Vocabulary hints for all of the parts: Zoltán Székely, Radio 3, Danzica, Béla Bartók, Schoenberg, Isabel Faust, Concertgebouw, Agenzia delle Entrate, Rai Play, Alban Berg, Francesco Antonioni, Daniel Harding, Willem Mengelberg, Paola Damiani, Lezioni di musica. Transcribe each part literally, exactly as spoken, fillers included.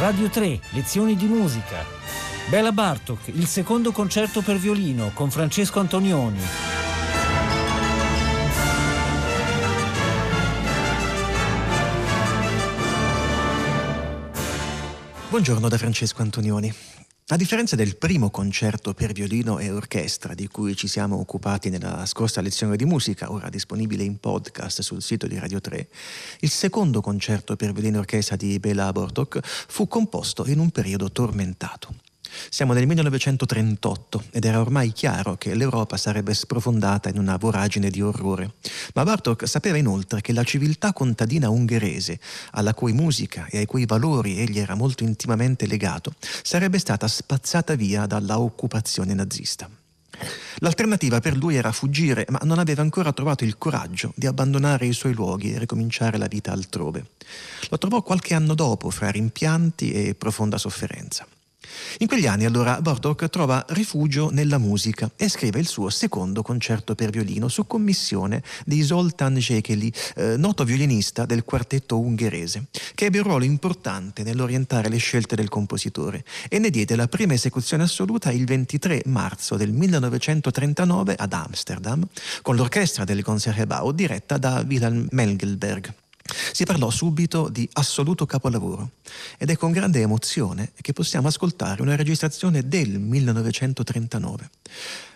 Radio tre, lezioni di musica. Béla Bartók, il secondo concerto per violino con Francesco Antonioni. Buongiorno da Francesco Antonioni. A differenza del primo concerto per violino e orchestra di cui ci siamo occupati nella scorsa lezione di musica, ora disponibile in podcast sul sito di Radio tre, il secondo concerto per violino e orchestra di Béla Bartók fu composto in un periodo tormentato. Siamo nel millenovecentotrentotto ed era ormai chiaro che l'Europa sarebbe sprofondata in una voragine di orrore. Ma Bartók sapeva inoltre che la civiltà contadina ungherese, alla cui musica e ai cui valori egli era molto intimamente legato, sarebbe stata spazzata via dalla occupazione nazista. L'alternativa per lui era fuggire, ma non aveva ancora trovato il coraggio di abbandonare i suoi luoghi e ricominciare la vita altrove. Lo trovò qualche anno dopo, fra rimpianti e profonda sofferenza. In quegli anni allora Bartók trova rifugio nella musica e scrive il suo secondo concerto per violino su commissione di Zoltán Székely, eh, noto violinista del quartetto ungherese, che ebbe un ruolo importante nell'orientare le scelte del compositore e ne diede la prima esecuzione assoluta il ventitré marzo del millenovecentotrentanove ad Amsterdam con l'orchestra del Concertgebouw diretta da Willem Mengelberg. Si parlò subito di assoluto capolavoro ed è con grande emozione che possiamo ascoltare una registrazione del millenovecentotrentanove.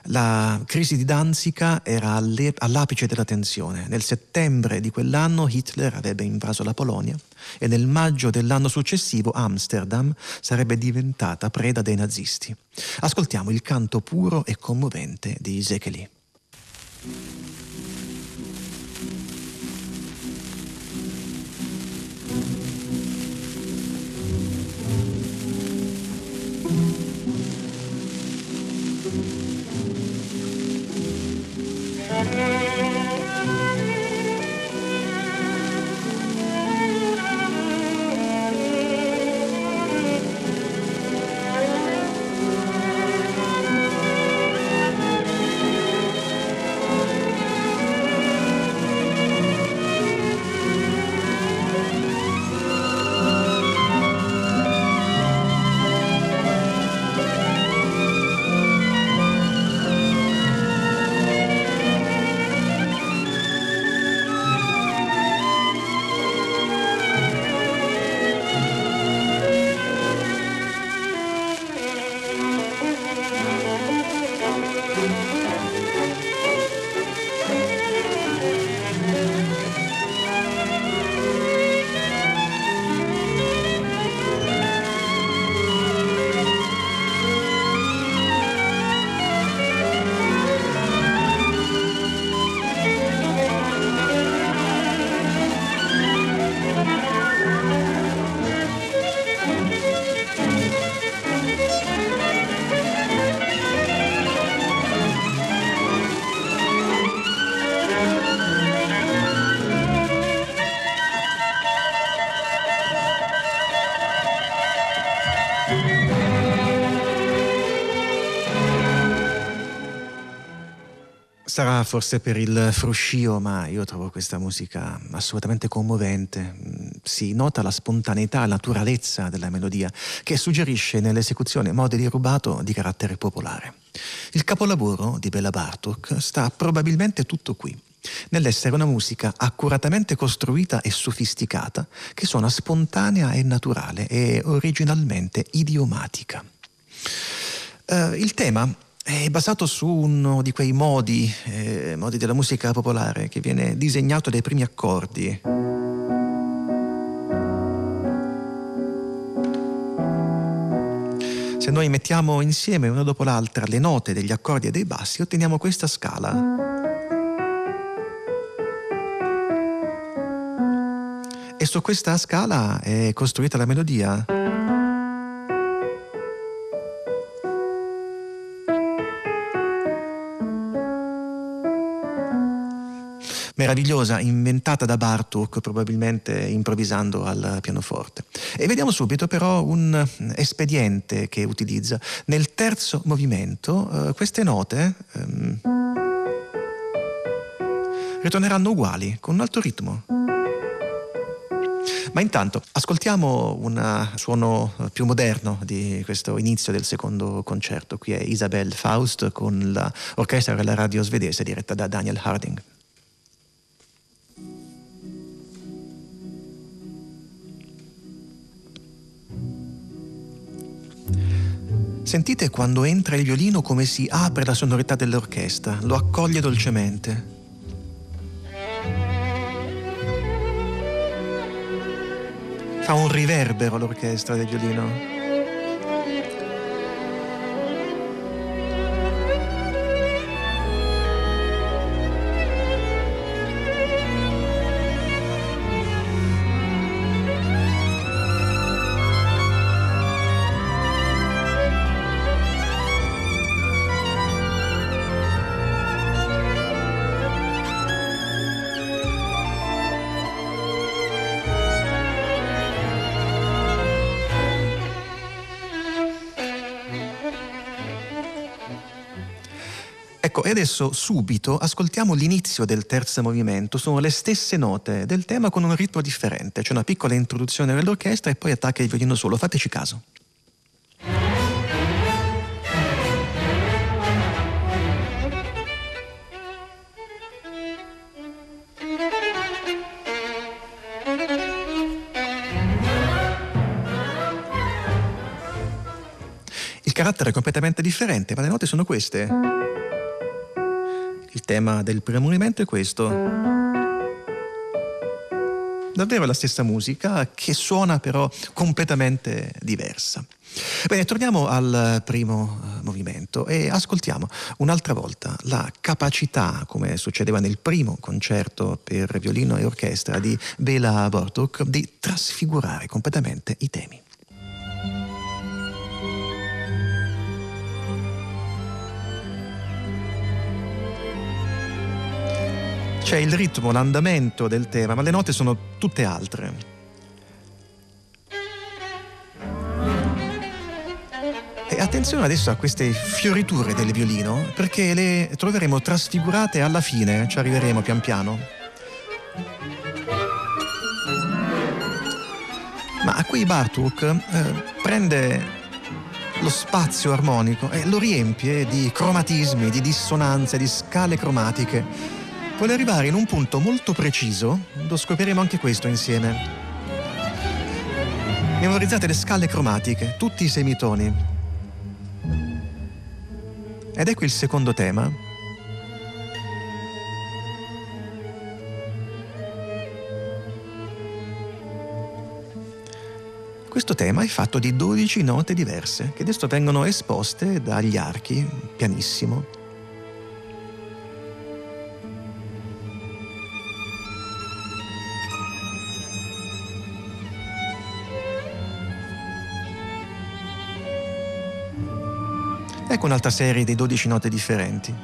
La crisi di Danzica era all'apice della tensione. Nel settembre di quell'anno Hitler avrebbe invaso la Polonia e nel maggio dell'anno successivo Amsterdam sarebbe diventata preda dei nazisti. Ascoltiamo il canto puro e commovente di Székely. Sarà forse per il fruscio, ma io trovo questa musica assolutamente commovente. Si nota la spontaneità, la naturalezza della melodia, che suggerisce nell'esecuzione modi di rubato di carattere popolare. Il capolavoro di Béla Bartók sta probabilmente tutto qui, nell'essere una musica accuratamente costruita e sofisticata, che suona spontanea e naturale e originalmente idiomatica. Uh, il tema è basato su uno di quei modi, eh, modi della musica popolare, che viene disegnato dai primi accordi. Se noi mettiamo insieme una dopo l'altra le note degli accordi e dei bassi, otteniamo questa scala. E su questa scala è costruita la melodia. Meravigliosa, inventata da Bartók, probabilmente improvvisando al pianoforte. E vediamo subito però un espediente che utilizza. Nel terzo movimento eh, queste note ehm, ritorneranno uguali, con un altro ritmo. Ma intanto ascoltiamo un suono più moderno di questo inizio del secondo concerto. Qui è Isabel Faust con l'orchestra della radio svedese diretta da Daniel Harding. Sentite quando entra il violino come si apre la sonorità dell'orchestra, lo accoglie dolcemente. Fa un riverbero l'orchestra del violino. Ecco, e adesso subito ascoltiamo l'inizio del terzo movimento, sono le stesse note del tema con un ritmo differente, c'è una piccola introduzione dell'orchestra e poi attacca il violino solo, fateci caso. Il carattere è completamente differente, ma le note sono queste. Il tema del primo movimento è questo. Davvero la stessa musica che suona però completamente diversa. Bene, torniamo al primo movimento e ascoltiamo un'altra volta la capacità, come succedeva nel primo concerto per violino e orchestra di Béla Bartók, di trasfigurare completamente i temi. C'è il ritmo, l'andamento del tema, ma le note sono tutte altre. E attenzione adesso a queste fioriture del violino, perché le troveremo trasfigurate alla fine, ci arriveremo pian piano. Ma qui Bartók eh, prende lo spazio armonico e lo riempie di cromatismi, di dissonanze, di scale cromatiche. Vuole arrivare in un punto molto preciso, lo scopriremo anche questo insieme. Memorizzate le scale cromatiche, tutti i semitoni. Ed ecco il secondo tema. Questo tema è fatto di dodici note diverse, che adesso vengono esposte dagli archi, pianissimo. Ecco un'altra serie di dodici note differenti.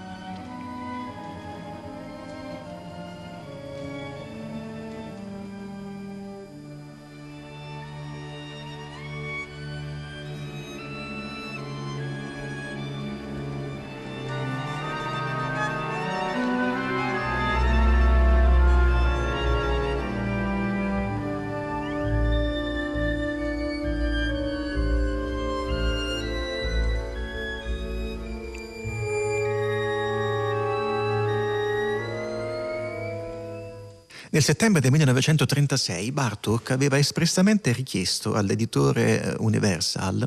Nel settembre del millenovecentotrentasei Bartók aveva espressamente richiesto all'editore Universal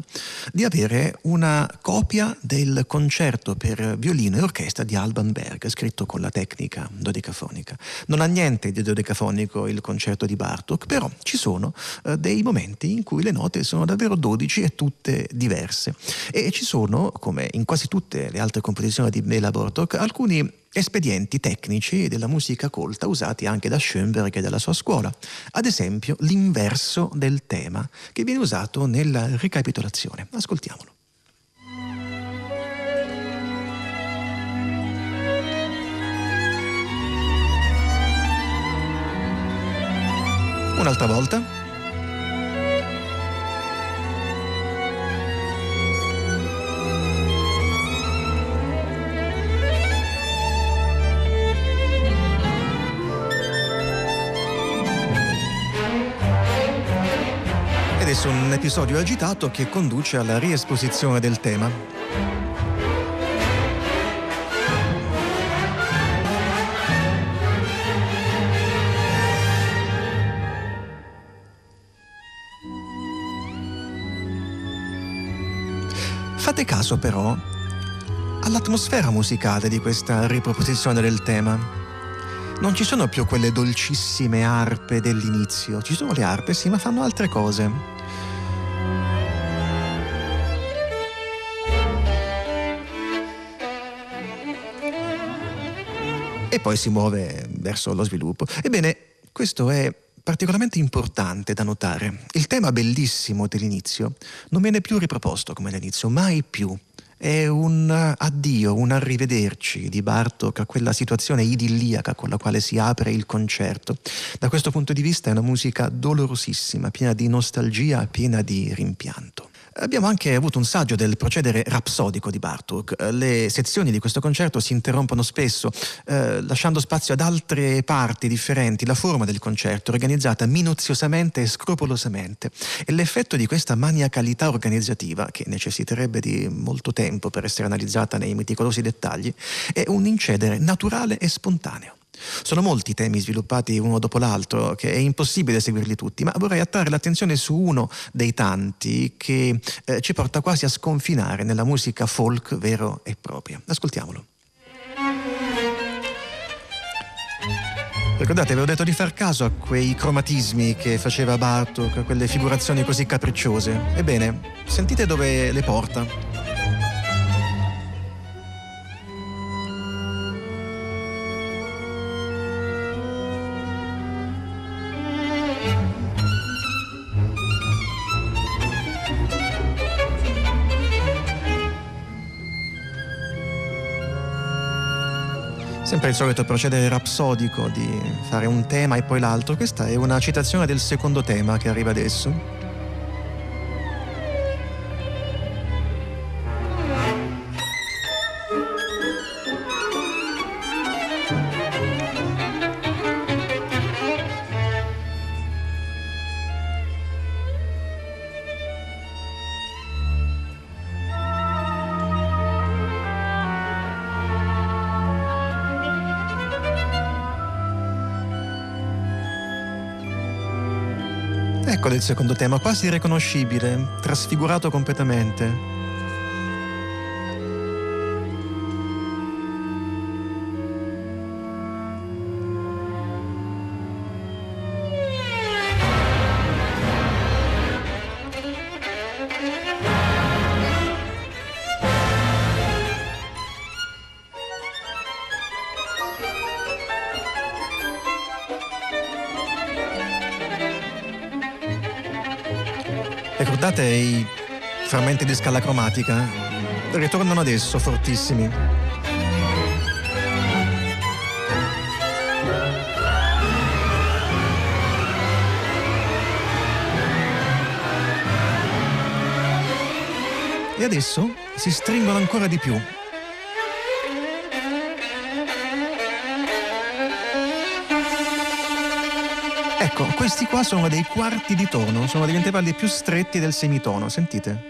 di avere una copia del concerto per violino e orchestra di Alban Berg, scritto con la tecnica dodecafonica. Non ha niente di dodecafonico il concerto di Bartók, però ci sono eh, dei momenti in cui le note sono davvero dodici e tutte diverse. E ci sono, come in quasi tutte le altre composizioni di Béla Bartók, alcuni espedienti tecnici della musica colta usati anche da Schoenberg e dalla sua scuola. Ad esempio l'inverso del tema che viene usato nella ricapitolazione. Ascoltiamolo. Un'altra volta. Ed è un episodio agitato che conduce alla riesposizione del tema. Fate caso però all'atmosfera musicale di questa riproposizione del tema. Non ci sono più quelle dolcissime arpe dell'inizio, ci sono le arpe sì, ma fanno altre cose. E poi si muove verso lo sviluppo. Ebbene, questo è particolarmente importante da notare. Il tema bellissimo dell'inizio non viene più riproposto come all'inizio, mai più. È un addio, un arrivederci di Bartók a quella situazione idilliaca con la quale si apre il concerto. Da questo punto di vista è una musica dolorosissima, piena di nostalgia, piena di rimpianto. Abbiamo anche avuto un saggio del procedere rapsodico di Bartók. Le sezioni di questo concerto si interrompono spesso, eh, lasciando spazio ad altre parti differenti. La forma del concerto è organizzata minuziosamente e scrupolosamente, e l'effetto di questa maniacalità organizzativa, che necessiterebbe di molto tempo per essere analizzata nei meticolosi dettagli, è un incedere naturale e spontaneo. Sono molti i temi sviluppati uno dopo l'altro che è impossibile seguirli tutti, ma vorrei attrarre l'attenzione su uno dei tanti che eh, ci porta quasi a sconfinare nella musica folk vero e propria. Ascoltiamolo. Ricordate, avevo detto di far caso a quei cromatismi che faceva Bartók, a quelle figurazioni così capricciose. Ebbene, sentite dove le porta. Sempre il solito procedere rapsodico di fare un tema e poi l'altro. Questa è una citazione del secondo tema che arriva adesso. Ecco il secondo tema, quasi irriconoscibile, trasfigurato completamente. Ricordate i frammenti di scala cromatica? Ritornano adesso fortissimi. E adesso si stringono ancora di più. Ecco, questi qua sono dei quarti di tono, sono degli intervalli più stretti del semitono, sentite.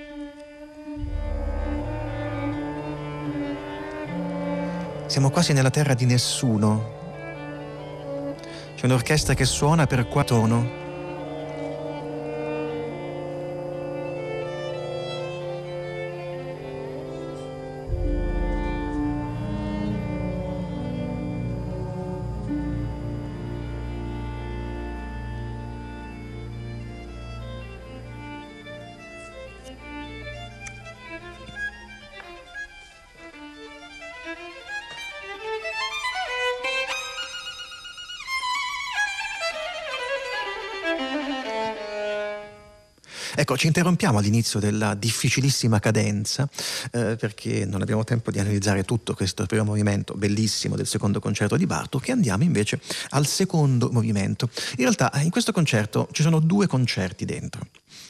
Siamo quasi nella terra di nessuno. C'è un'orchestra che suona per quattro tono. Ecco, ci interrompiamo all'inizio della difficilissima cadenza eh, perché non abbiamo tempo di analizzare tutto questo primo movimento bellissimo del secondo concerto di Bartók, che andiamo invece al secondo movimento. In realtà in questo concerto ci sono due concerti dentro.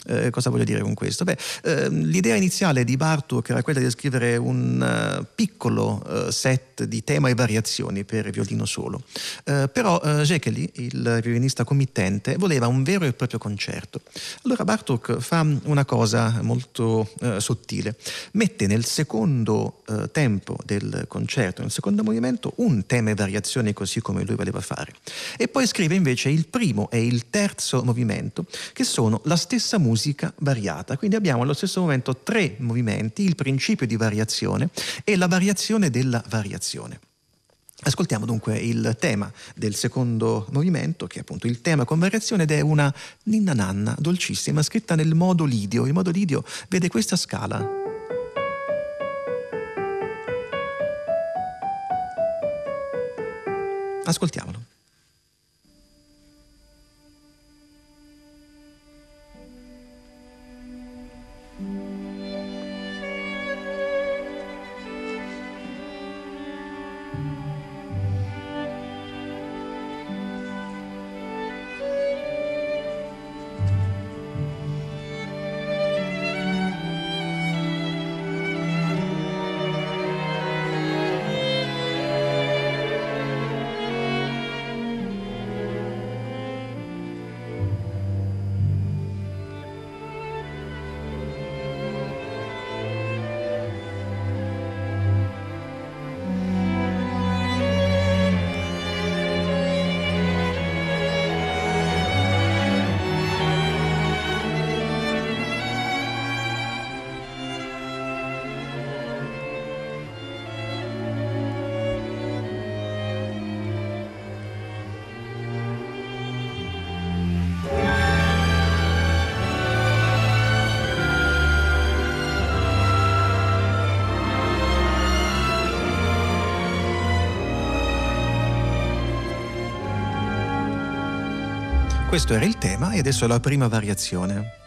Eh, cosa voglio dire con questo? Beh, eh, l'idea iniziale di Bartók era quella di scrivere un uh, piccolo uh, set di tema e variazioni per violino solo, uh, però uh, Székely, il violinista committente, voleva un vero e proprio concerto. Allora Bartók fa una cosa molto uh, sottile: mette nel secondo uh, tempo del concerto, nel secondo movimento, un tema e variazioni così come lui voleva fare, e poi scrive invece il primo e il terzo movimento, che sono la stessa musica variata. Quindi abbiamo allo stesso momento tre movimenti, il principio di variazione e la variazione della variazione. Ascoltiamo dunque il tema del secondo movimento, che è appunto il tema con variazione, ed è una ninna nanna dolcissima scritta nel modo lidio. Il modo lidio vede questa scala. Ascoltiamolo. Questo era il tema e adesso è la prima variazione.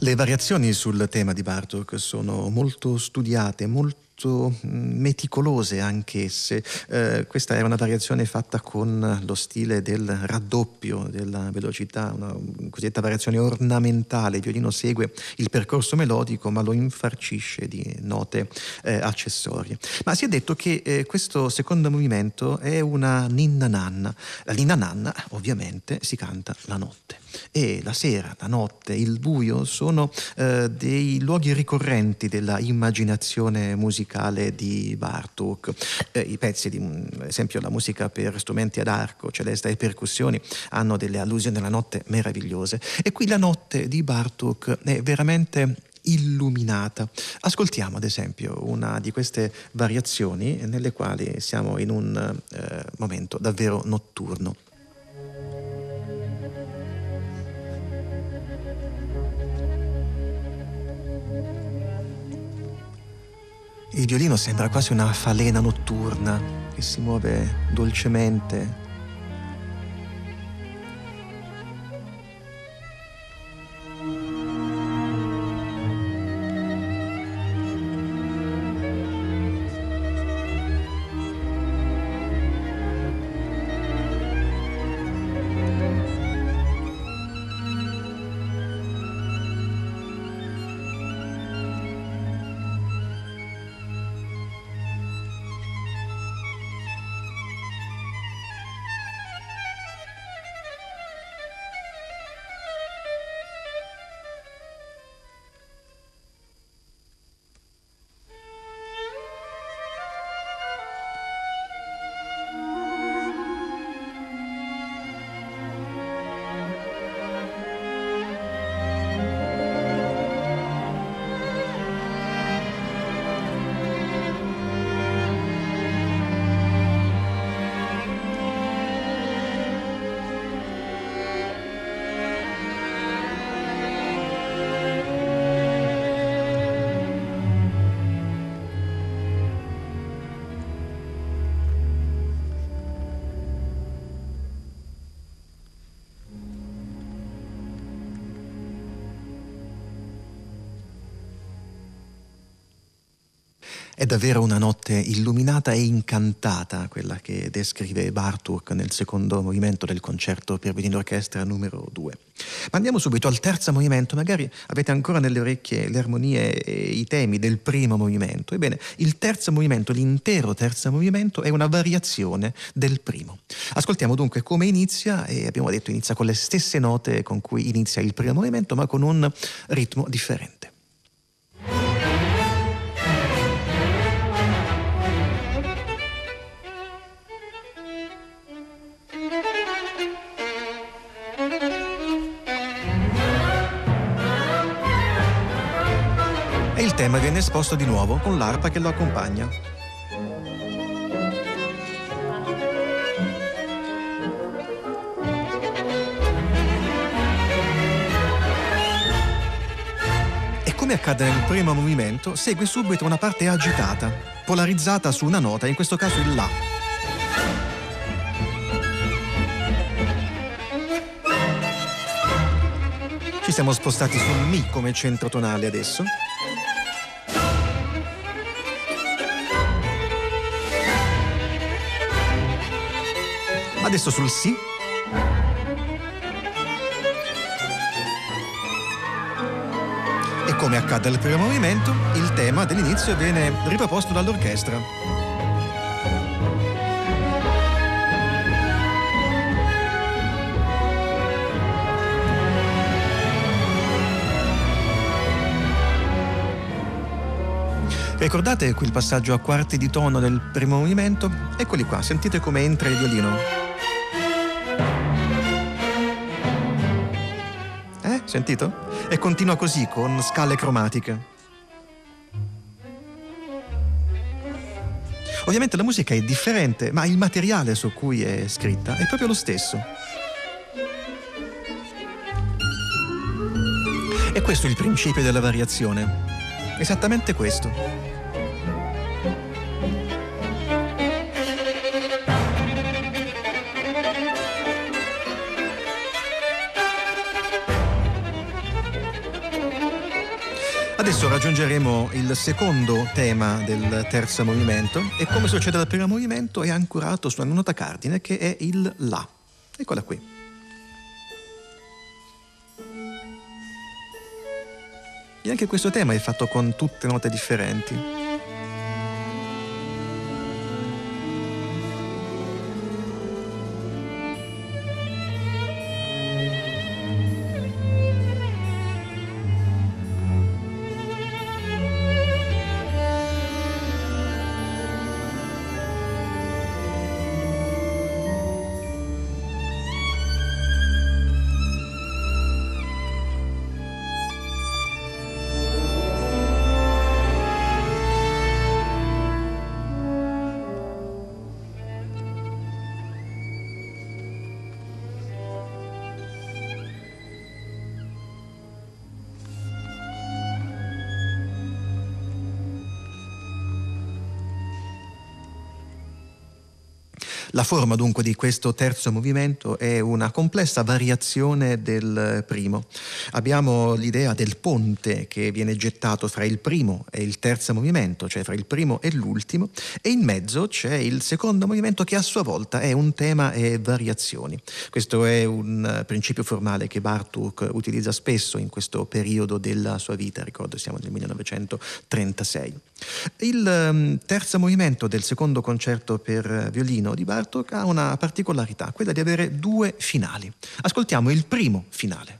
Le variazioni sul tema di Bartók sono molto studiate, molto meticolose anch'esse. Eh, questa è una variazione fatta con lo stile del raddoppio della velocità, una cosiddetta variazione ornamentale. Il violino segue il percorso melodico ma lo infarcisce di note eh, accessorie. Ma si è detto che eh, questo secondo movimento è una ninna nanna. La ninna nanna ovviamente si canta la notte, e la sera, la notte, il buio sono eh, dei luoghi ricorrenti della immaginazione musicale di Bartók. Eh, i pezzi di, ad esempio, la musica per strumenti ad arco, celesta e percussioni, hanno delle allusioni alla notte meravigliose, e qui la notte di Bartók è veramente illuminata. Ascoltiamo ad esempio una di queste variazioni nelle quali siamo in un eh, momento davvero notturno. Il violino sembra quasi una falena notturna che si muove dolcemente. È davvero una notte illuminata e incantata quella che descrive Bartók nel secondo movimento del concerto per violino orchestra numero due. Ma andiamo subito al terzo movimento, magari avete ancora nelle orecchie le armonie e i temi del primo movimento. Ebbene, il terzo movimento, l'intero terzo movimento è una variazione del primo. Ascoltiamo dunque come inizia, e abbiamo detto inizia con le stesse note con cui inizia il primo movimento, ma con un ritmo differente. E il tema viene esposto di nuovo con l'arpa che lo accompagna. E come accade nel primo movimento, segue subito una parte agitata, polarizzata su una nota, in questo caso il La. Ci siamo spostati su Mi come centro tonale adesso. Adesso sul Si. E come accade al primo movimento, il tema dell'inizio viene riproposto dall'orchestra. Ricordate quel passaggio a quarti di tono del primo movimento? Eccoli qua, sentite come entra il violino. Sentito? E continua così con scale cromatiche. Ovviamente la musica è differente, ma il materiale su cui è scritta è proprio lo stesso. E questo è il principio della variazione. Esattamente questo. Adesso raggiungeremo il secondo tema del terzo movimento e, come succede al primo movimento, è ancorato su una nota cardine che è il La. Eccola qui. E anche questo tema è fatto con tutte note differenti. La forma dunque di questo terzo movimento è una complessa variazione del primo. Abbiamo l'idea del ponte che viene gettato fra il primo e il terzo movimento, cioè fra il primo e l'ultimo, e in mezzo c'è il secondo movimento che a sua volta è un tema e variazioni. Questo è un principio formale che Bartók utilizza spesso in questo periodo della sua vita, ricordo siamo nel millenovecentotrentasei. Il terzo movimento del secondo concerto per violino di Bartók ha una particolarità, quella di avere due finali. Ascoltiamo il primo finale.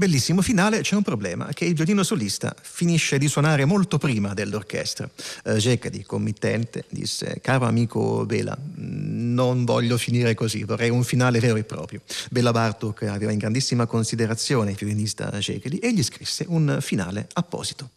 Bellissimo finale, c'è un problema, che il violino solista finisce di suonare molto prima dell'orchestra. Jecadi, committente, disse: caro amico Béla, non voglio finire così, vorrei un finale vero e proprio. Béla Bartók aveva in grandissima considerazione il violinista Jecadi e gli scrisse un finale apposito.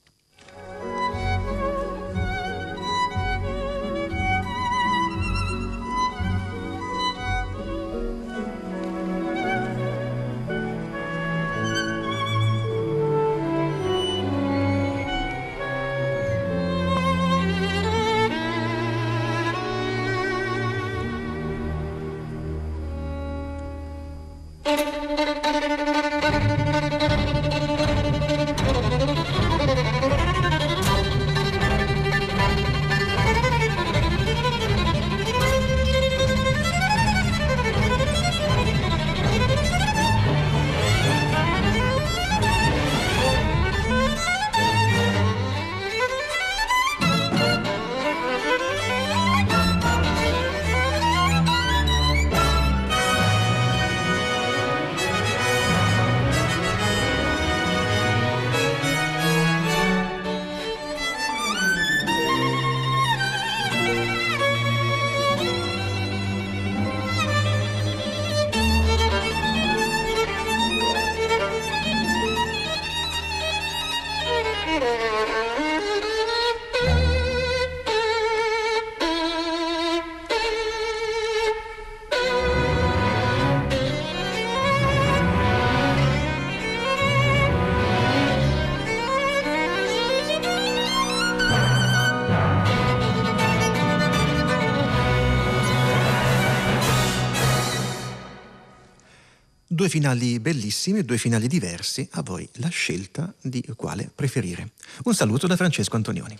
Due finali bellissimi, due finali diversi, a voi la scelta di quale preferire. Un saluto da Francesco Antonioni.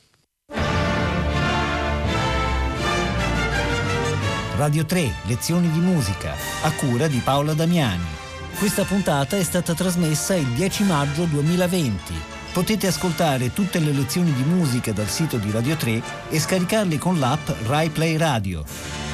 Radio tre, lezioni di musica, a cura di Paola Damiani. Questa puntata è stata trasmessa il dieci maggio duemilaventi. Potete ascoltare tutte le lezioni di musica dal sito di Radio tre e scaricarle con l'app Rai Play Radio.